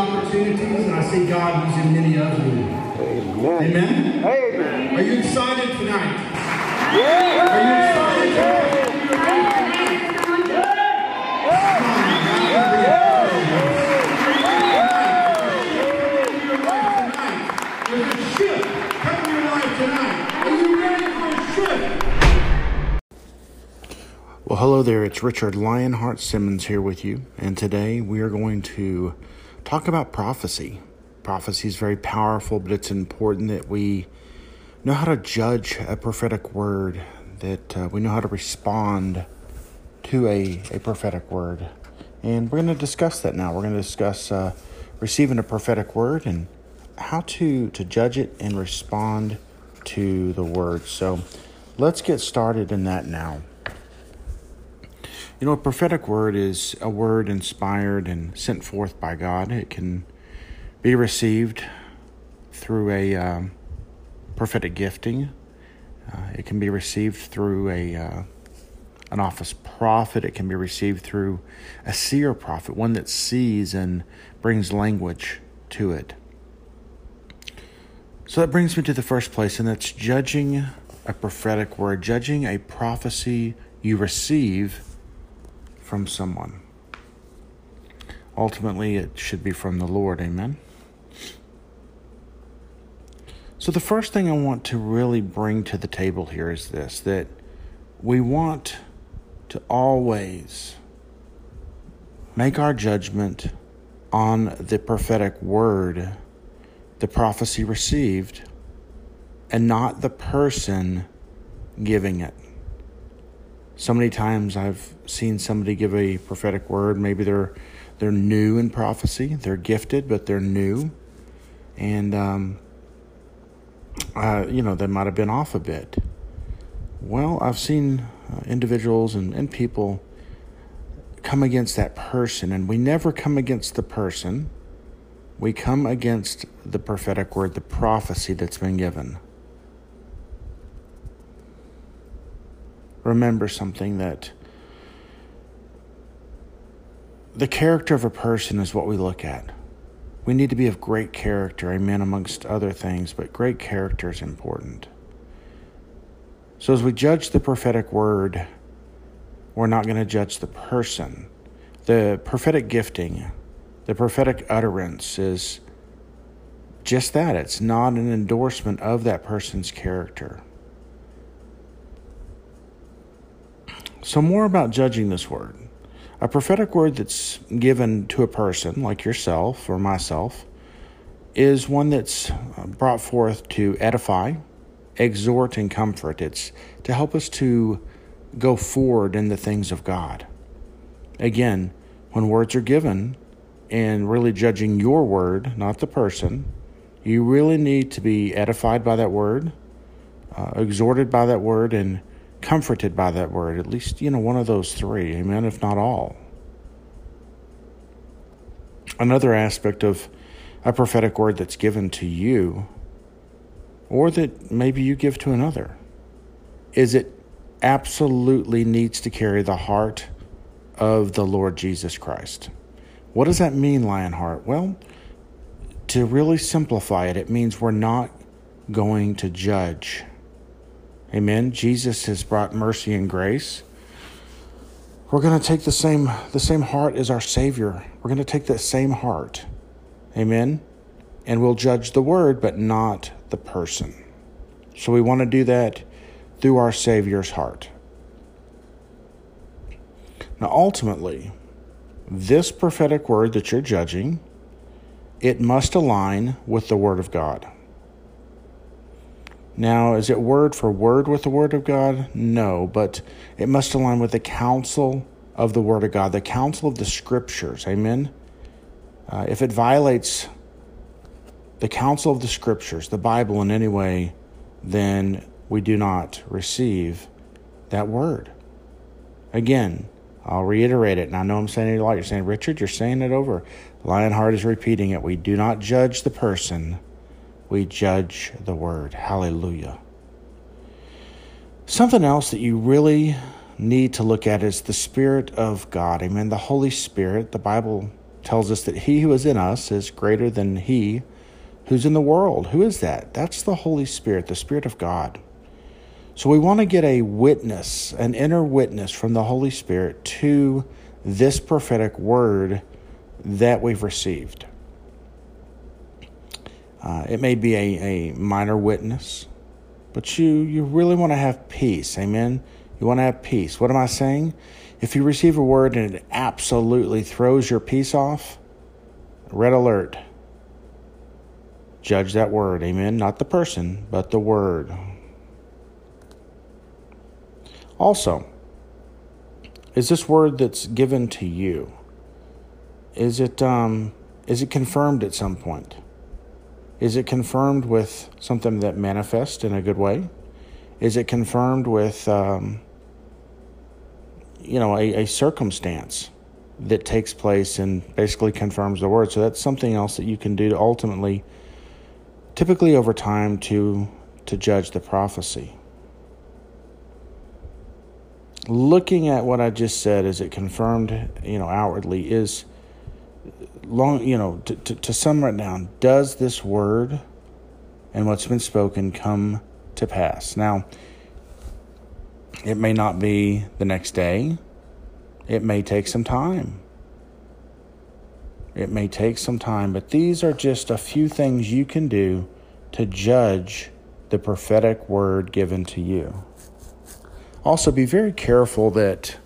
opportunities, and I see God using many of you. Amen. Amen? Amen. Are you excited tonight? Yeah. Are you excited tonight? Yeah. Tonight, there's a shift coming in your life tonight. Are you ready for a shift? Well, hello there. It's Richard Lionheart Simmons here with you. And today we are going to talk about prophecy. Prophecy is very powerful, but it's important that we know how to judge a prophetic word, that we know how to respond to a prophetic word. And we're going to discuss that now. We're going to discuss receiving a prophetic word and how to judge it and respond to the word. So let's get started in that now. You know, a prophetic word is a word inspired and sent forth by God. It can be received through a prophetic gifting. It can be received through an office prophet. It can be received through a seer prophet, one that sees and brings language to it. So that brings me to the first place, and that's judging a prophetic word, judging a prophecy you receive from someone. Ultimately, it should be from the Lord. Amen. So the first thing I want to really bring to the table here is this, that we want to always make our judgment on the prophetic word, the prophecy received, and not the person giving it. So many times I've seen somebody give a prophetic word. Maybe they're new in prophecy. They're gifted, but they're new. And, they might have been off a bit. Well, I've seen individuals and people come against that person. And we never come against the person. We come against the prophetic word, the prophecy that's been given. Remember something, that the character of a person is what we look at. We need to be of great character, amen, amongst other things, but great character is important. So as we judge the prophetic word, we're not going to judge the person. The prophetic gifting, the prophetic utterance is just that. It's not an endorsement of that person's character. So more about judging this word. A prophetic word that's given to a person like yourself or myself is one that's brought forth to edify, exhort, and comfort. It's to help us to go forward in the things of God. Again, when words are given and really judging your word, not the person, you really need to be edified by that word, exhorted by that word, and comforted by that word, at least, one of those three, amen, if not all. Another aspect of a prophetic word that's given to you, or that maybe you give to another, is it absolutely needs to carry the heart of the Lord Jesus Christ. What does that mean, Lionheart? Well, to really simplify it, it means we're not going to judge. Amen. Jesus has brought mercy and grace. We're going to take the same heart as our Savior. We're going to take that same heart. Amen. And we'll judge the word, but not the person. So we want to do that through our Savior's heart. Now, ultimately, this prophetic word that you're judging, it must align with the Word of God. Now, is it word for word with the Word of God? No, but it must align with the counsel of the Word of God, the counsel of the Scriptures. Amen? If it violates the counsel of the Scriptures, the Bible in any way, then we do not receive that word. Again, I'll reiterate it. And I know I'm saying it a lot. You're saying, Richard, you're saying it over. Lionheart is repeating it. We do not judge the person. We judge the word. Hallelujah. Something else that you really need to look at is the Spirit of God. Amen. The Holy Spirit, the Bible tells us that he who is in us is greater than he who's in the world. Who is that? That's the Holy Spirit, the Spirit of God. So we want to get a witness, an inner witness from the Holy Spirit to this prophetic word that we've received. It may be a minor witness, but you really want to have peace. Amen? You want to have peace. What am I saying? If you receive a word and it absolutely throws your peace off, red alert. Judge that word. Amen? Not the person, but the word. Also, is this word that's given to you, is it confirmed at some point? Is it confirmed with something that manifests in a good way? Is it confirmed with, a circumstance that takes place and basically confirms the word? So that's something else that you can do to ultimately, typically over time, to judge the prophecy. Looking at what I just said, is it confirmed, outwardly, is... to sum it down, does this word and what's been spoken come to pass? Now, it may not be the next day. It may take some time. But these are just a few things you can do to judge the prophetic word given to you. Also, be very careful that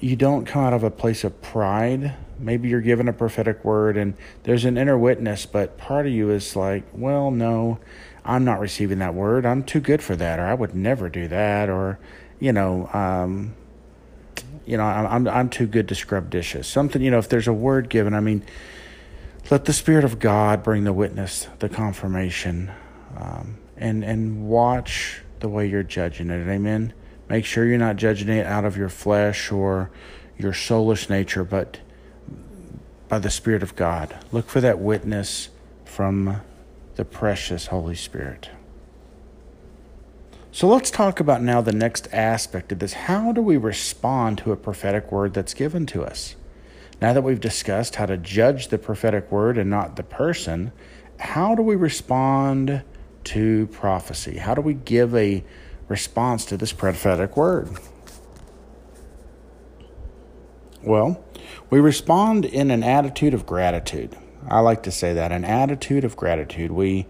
you don't come out of a place of pride. Maybe you're given a prophetic word and there's an inner witness, but part of you is like, well, no, I'm not receiving that word. I'm too good for that, or I would never do that, or, I'm too good to scrub dishes. Something, if there's a word given, let the Spirit of God bring the witness, the confirmation, and watch the way you're judging it. Amen. Make sure you're not judging it out of your flesh or your soulish nature, but by the Spirit of God. Look for that witness from the precious Holy Spirit. So let's talk about now the next aspect of this. How do we respond to a prophetic word that's given to us? Now that we've discussed how to judge the prophetic word and not the person, how do we respond to prophecy? How do we give a response to this prophetic word? Well, we respond in an attitude of gratitude. I like to say that, an attitude of gratitude. We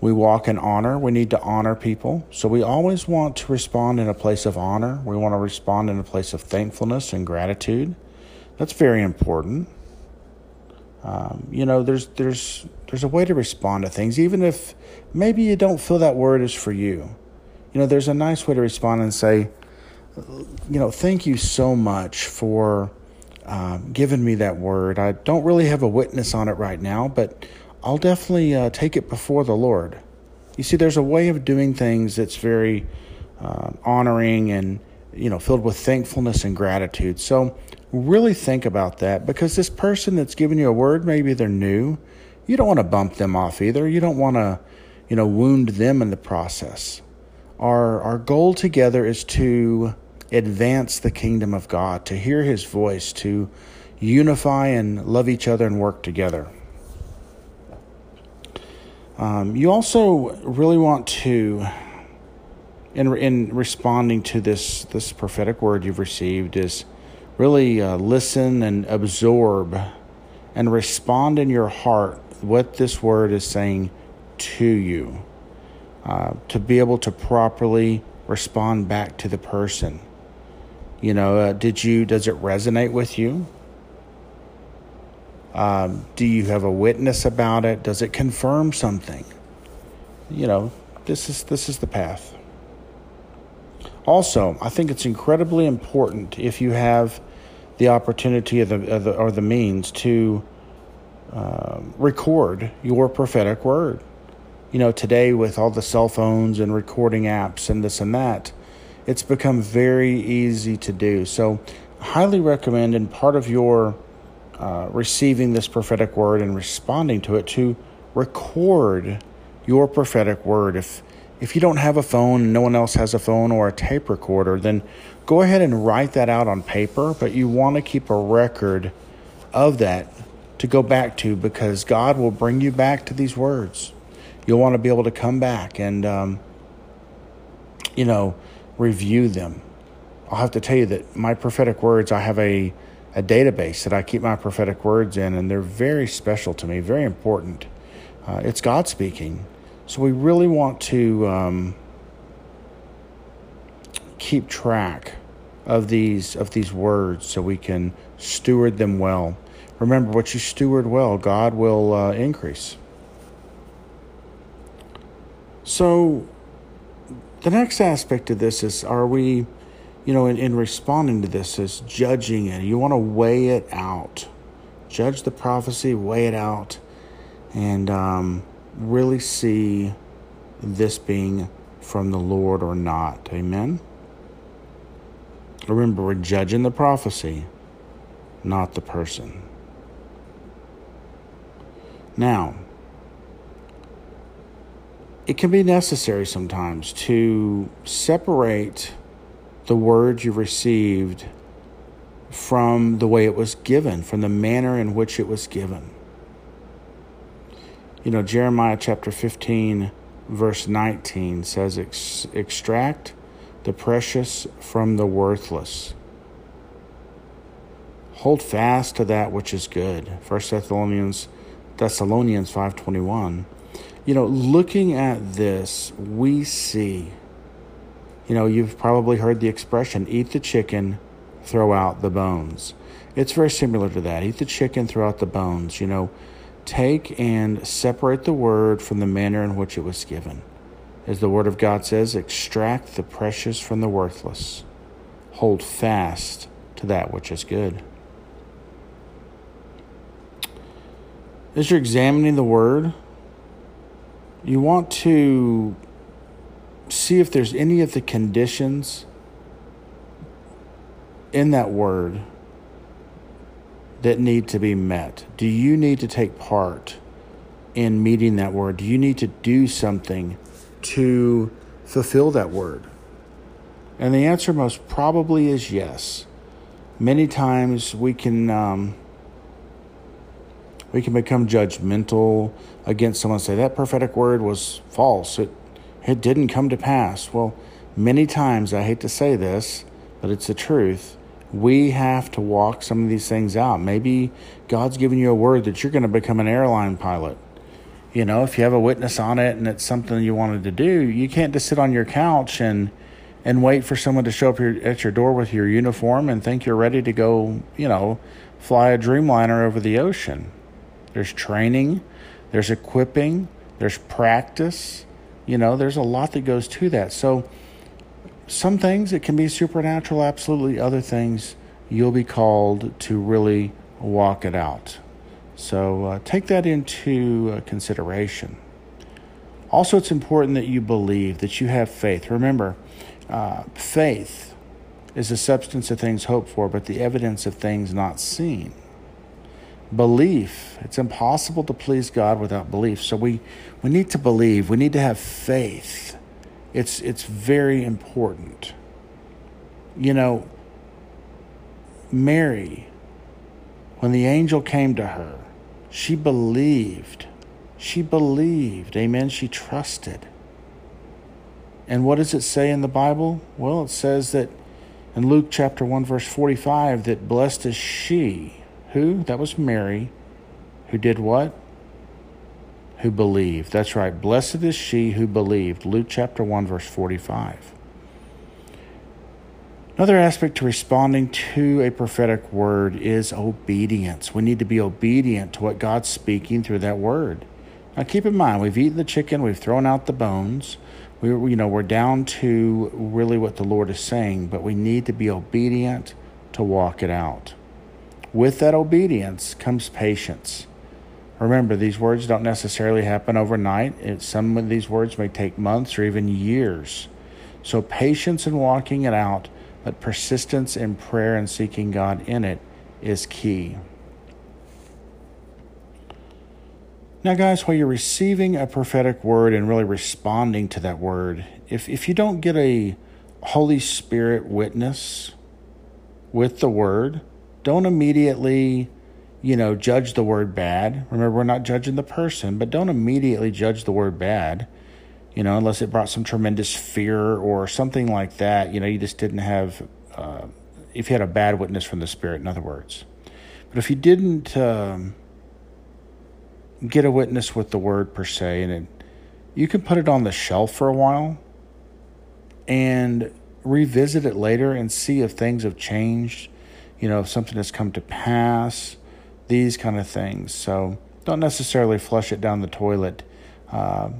walk in honor. We need to honor people. So we always want to respond in a place of honor. We want to respond in a place of thankfulness and gratitude. That's very important. There's a way to respond to things, even if maybe you don't feel that word is for you. There's a nice way to respond and say, thank you so much for giving me that word. I don't really have a witness on it right now, but I'll definitely take it before the Lord. You see, there's a way of doing things that's very honoring and, filled with thankfulness and gratitude. So really think about that, because this person that's giving you a word, maybe they're new. You don't want to bump them off either. You don't want to, wound them in the process. Our goal together is to advance the kingdom of God, to hear his voice, to unify and love each other and work together. You also really want to, in responding to this prophetic word you've received, is really listen and absorb and respond in your heart what this word is saying to you. To be able to properly respond back to the person. Does it resonate with you? Do you have a witness about it? Does it confirm something? This is the path. Also, I think it's incredibly important, if you have the opportunity or the means to record your prophetic word. Today with all the cell phones and recording apps and this and that, it's become very easy to do. So I highly recommend, in part of your receiving this prophetic word and responding to it, to record your prophetic word. If you don't have a phone and no one else has a phone or a tape recorder, then go ahead and write that out on paper, but you want to keep a record of that to go back to, because God will bring you back to these words. You'll want to be able to come back and, review them. I'll have to tell you that my prophetic words, I have a database that I keep my prophetic words in, and they're very special to me, very important. It's God speaking. So we really want to keep track of these words so we can steward them well. Remember, what you steward well, God will increase. So the next aspect of this is, are we, in responding to this, is judging it. You want to weigh it out. Judge the prophecy, weigh it out, and really see this being from the Lord or not. Amen? Remember, we're judging the prophecy, not the person. Now, it can be necessary sometimes to separate the word you received from the way it was given, from the manner in which it was given. Jeremiah chapter 15, verse 19 says, extract the precious from the worthless. Hold fast to that which is good. 1 Thessalonians 5:21. Looking at this, we see, you've probably heard the expression, eat the chicken, throw out the bones. It's very similar to that. Eat the chicken, throw out the bones. Take and separate the word from the manner in which it was given. As the Word of God says, extract the precious from the worthless. Hold fast to that which is good. As you're examining the Word, you want to see if there's any of the conditions in that Word that need to be met. Do you need to take part in meeting that word? Do you need to do something to fulfill that word? And the answer most probably is yes. Many times we can become judgmental against someone and say, that prophetic word was false. It didn't come to pass. Well, many times, I hate to say this, but it's the truth, we have to walk some of these things out. Maybe God's given you a word that you're going to become an airline pilot. If you have a witness on it and it's something you wanted to do, you can't just sit on your couch and wait for someone to show up at your door with your uniform and think you're ready to go, fly a Dreamliner over the ocean. There's training, there's equipping, there's practice. There's a lot that goes to that. So some things, it can be supernatural, absolutely. Other things, you'll be called to really walk it out. So take that into consideration. Also, it's important that you believe, that you have faith. Remember, faith is the substance of things hoped for, but the evidence of things not seen. Belief. It's impossible to please God without belief. So we need to believe. We need to have faith. It's very important. Mary, when the angel came to her, she believed. Amen. She trusted. And what does it say in the Bible? Well, it says that in Luke chapter 1, verse 45, that blessed is she, who? That was Mary, who did what? Who believed. That's right. Blessed is she who believed. Luke chapter 1, verse 45. Another aspect to responding to a prophetic word is obedience. We need to be obedient to what God's speaking through that word. Now keep in mind, we've eaten the chicken, we've thrown out the bones. We're down to really what the Lord is saying, but we need to be obedient to walk it out. With that obedience comes patience. Remember, these words don't necessarily happen overnight. Some of these words may take months or even years. So patience in walking it out, but persistence in prayer and seeking God in it is key. Now, guys, while you're receiving a prophetic word and really responding to that word, if you don't get a Holy Spirit witness with the word, don't immediately judge the word bad. Remember, we're not judging the person, but don't immediately judge the word bad, unless it brought some tremendous fear or something like that. You just didn't have, if you had a bad witness from the Spirit, in other words. But if you didn't get a witness with the word per se, and you can put it on the shelf for a while and revisit it later and see if things have changed, if something has come to pass, these kind of things. So don't necessarily flush it down the toilet, unless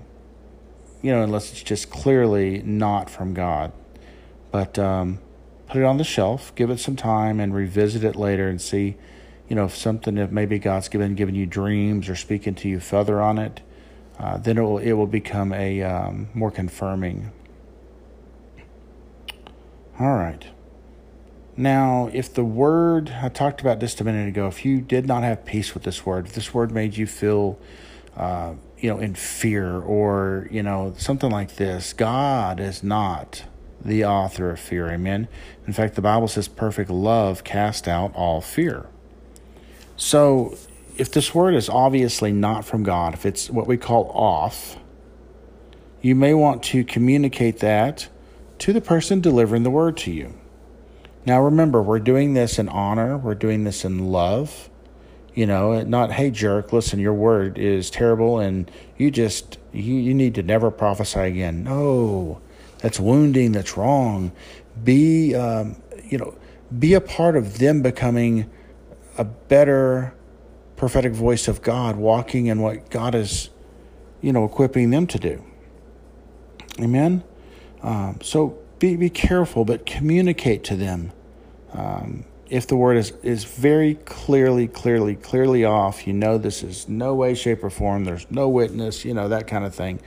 it's just clearly not from God. But put it on the shelf, give it some time, and revisit it later and see, if something, if maybe God's given you dreams or speaking to you further on it, then it will become a more confirming. All right. Now, if the word, I talked about this a minute ago, if you did not have peace with this word, if this word made you feel, in fear or, something like this, God is not the author of fear. Amen. In fact, the Bible says perfect love casts out all fear. So if this word is obviously not from God, if it's what we call off, you may want to communicate that to the person delivering the word to you. Now, remember, we're doing this in honor. We're doing this in love. Not, hey, jerk, listen, your word is terrible and you need to never prophesy again. No, that's wounding. That's wrong. Be a part of them becoming a better prophetic voice of God, walking in what God is, equipping them to do. Amen. So be careful, but communicate to them. If the word is very clearly off, this is no way, shape, or form. There's no witness, that kind of thing.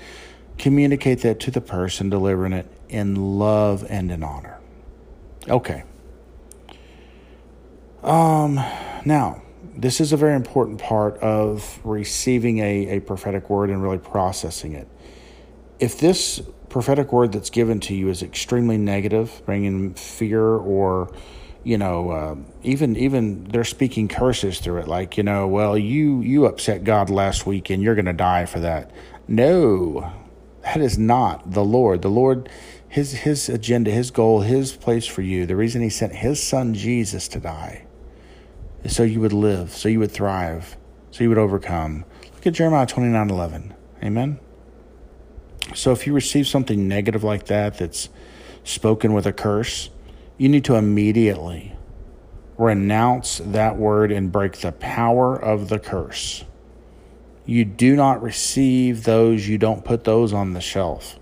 Communicate that to the person delivering it in love and in honor. Okay. Now, this is a very important part of receiving a prophetic word and really processing it. If this prophetic word that's given to you is extremely negative, bringing fear, or even they're speaking curses through it, like well, you upset God last week and you're going to die for that. No, that is not the Lord. The Lord, his agenda, his goal, his place for you. The reason he sent his son Jesus to die is so you would live, so you would thrive, so you would overcome. Look at Jeremiah 29:11. Amen. So if you receive something negative like that, that's spoken with a curse, you need to immediately renounce that word and break the power of the curse. You do not receive those. You don't put those on the shelf.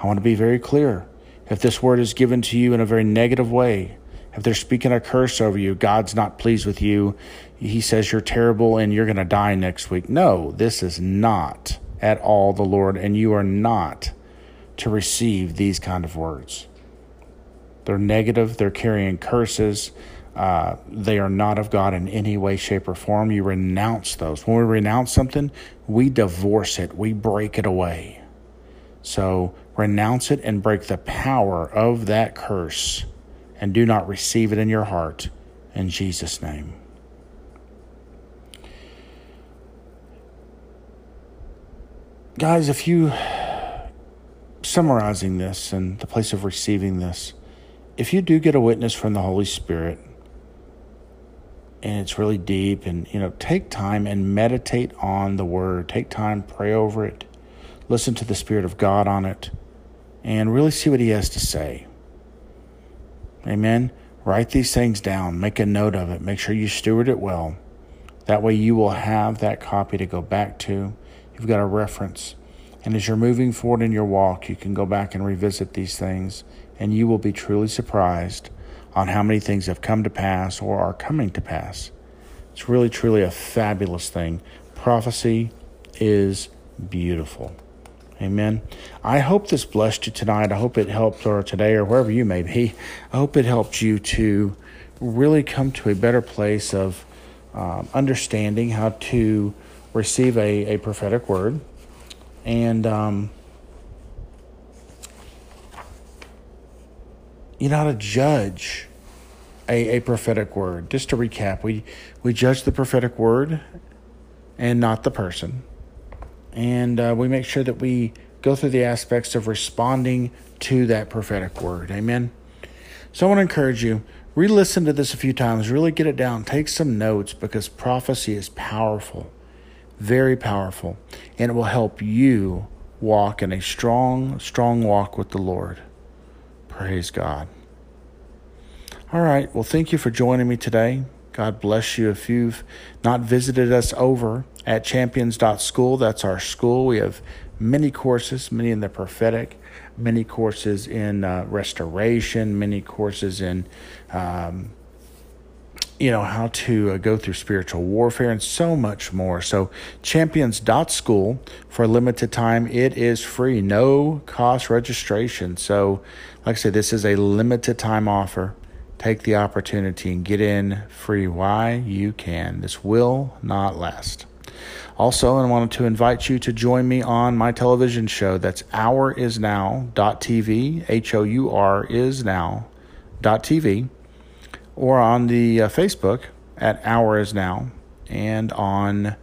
I want to be very clear. If this word is given to you in a very negative way, if they're speaking a curse over you, God's not pleased with you. He says you're terrible and you're going to die next week. No, this is not at all the Lord, and you are not to receive these kind of words. They're negative. They're carrying curses. They are not of God in any way, shape, or form. You renounce those. When we renounce something, we divorce it. We break it away. So renounce it and break the power of that curse, and do not receive it in your heart, in Jesus' name. Guys, if you, summarizing this and the place of receiving this, if you do get a witness from the Holy Spirit and it's really deep, and, take time and meditate on the word. Take time, pray over it, listen to the Spirit of God on it, and really see what he has to say. Amen. Write these things down. Make a note of it. Make sure you steward it well. That way you will have that copy to go back to. You've got a reference. And as you're moving forward in your walk, you can go back and revisit these things, and you will be truly surprised on how many things have come to pass or are coming to pass. It's really, truly a fabulous thing. Prophecy is beautiful. Amen. I hope this blessed you tonight. I hope it helped, or today, or wherever you may be. I hope it helped you to really come to a better place of understanding how to receive a prophetic word, and you know how to judge a prophetic word. Just to recap, we judge the prophetic word and not the person. And we make sure that we go through the aspects of responding to that prophetic word. Amen. So I want to encourage you, re-listen to this a few times, really get it down, take some notes, because prophecy is powerful, very powerful, and it will help you walk in a strong, strong walk with the Lord. Praise God. All right. Well, thank you for joining me today. God bless you. If you've not visited us over at champions.school, that's our school. We have many courses, many in the prophetic, many courses in restoration, many courses in, how to go through spiritual warfare and so much more. So champions.school for a limited time. It is free, no cost registration. So like I said, this is a limited time offer. Take the opportunity and get in free while you can. This will not last. Also, I wanted to invite you to join me on my television show. That's hourisnow.tv, hourisnow.tv, or on the Facebook at hourisnow, and on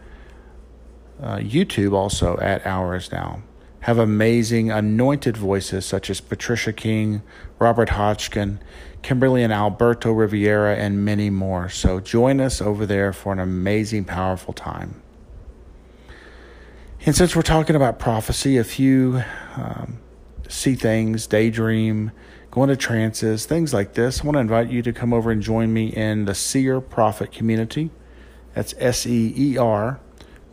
YouTube also at hourisnow. Have amazing anointed voices such as Patricia King, Robert Hodgkin, Kimberly and Alberto Riviera, and many more. So join us over there for an amazing, powerful time. And since we're talking about prophecy, if you see things, daydream, go into trances, things like this, I want to invite you to come over and join me in the Seer Prophet Community. That's SEER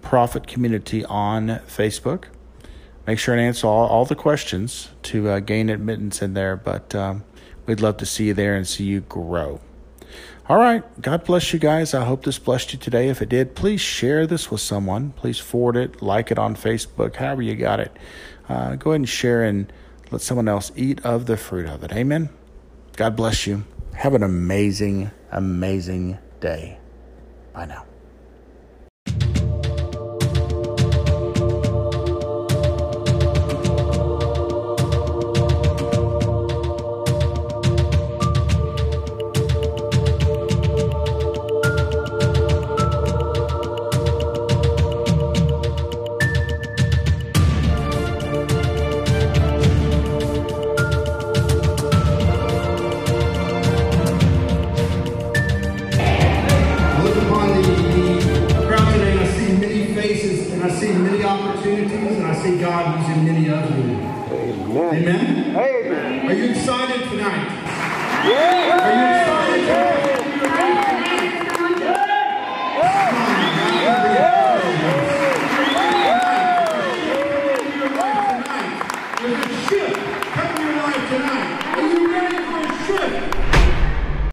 Prophet Community on Facebook. Make sure and answer all the questions to gain admittance in there. But we'd love to see you there and see you grow. All right. God bless you guys. I hope this blessed you today. If it did, please share this with someone. Please forward it, like it on Facebook, however you got it. Go ahead and share and let someone else eat of the fruit of it. Amen. God bless you. Have an amazing, amazing day. Bye now. Amen. Amen. Are you excited tonight? Yeah. Are you excited?